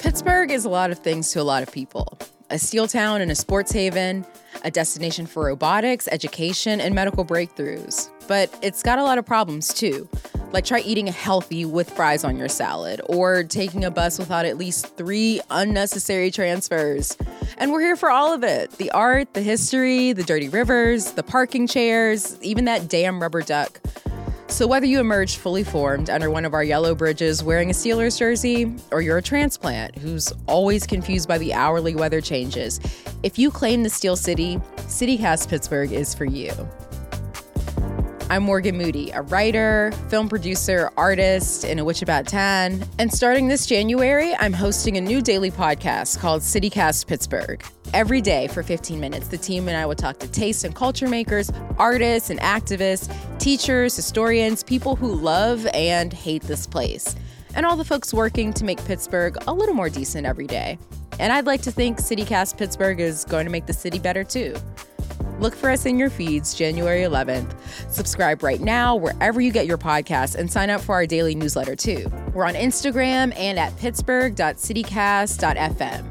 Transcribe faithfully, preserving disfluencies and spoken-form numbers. Pittsburgh is a lot of things to a lot of people. A steel town and a sports haven, a destination for robotics, education, and medical breakthroughs. But it's got a lot of problems too. Like try eating healthy with fries on your salad, or taking a bus without at least three unnecessary transfers. And we're here for all of it. The art, the history, the dirty rivers, the parking chairs, even that damn rubber duck. So whether you emerged fully formed under one of our yellow bridges wearing a Steelers jersey, or you're a transplant who's always confused by the hourly weather changes, if you claim the Steel City, City Cast Pittsburgh is for you. I'm Morgan Moody, a writer, film producer, artist, and A Witch About Tan. And starting this January, I'm hosting a new daily podcast called City Cast Pittsburgh. Every day for fifteen minutes, the team and I will talk to taste and culture makers, artists and activists, teachers, historians, people who love and hate this place, and all the folks working to make Pittsburgh a little more decent every day. And I'd like to think City Cast Pittsburgh is going to make the city better too. Look for us in your feeds January eleventh. Subscribe right now wherever you get your podcasts and sign up for our daily newsletter too. We're on Instagram and at pittsburgh dot citycast dot f m.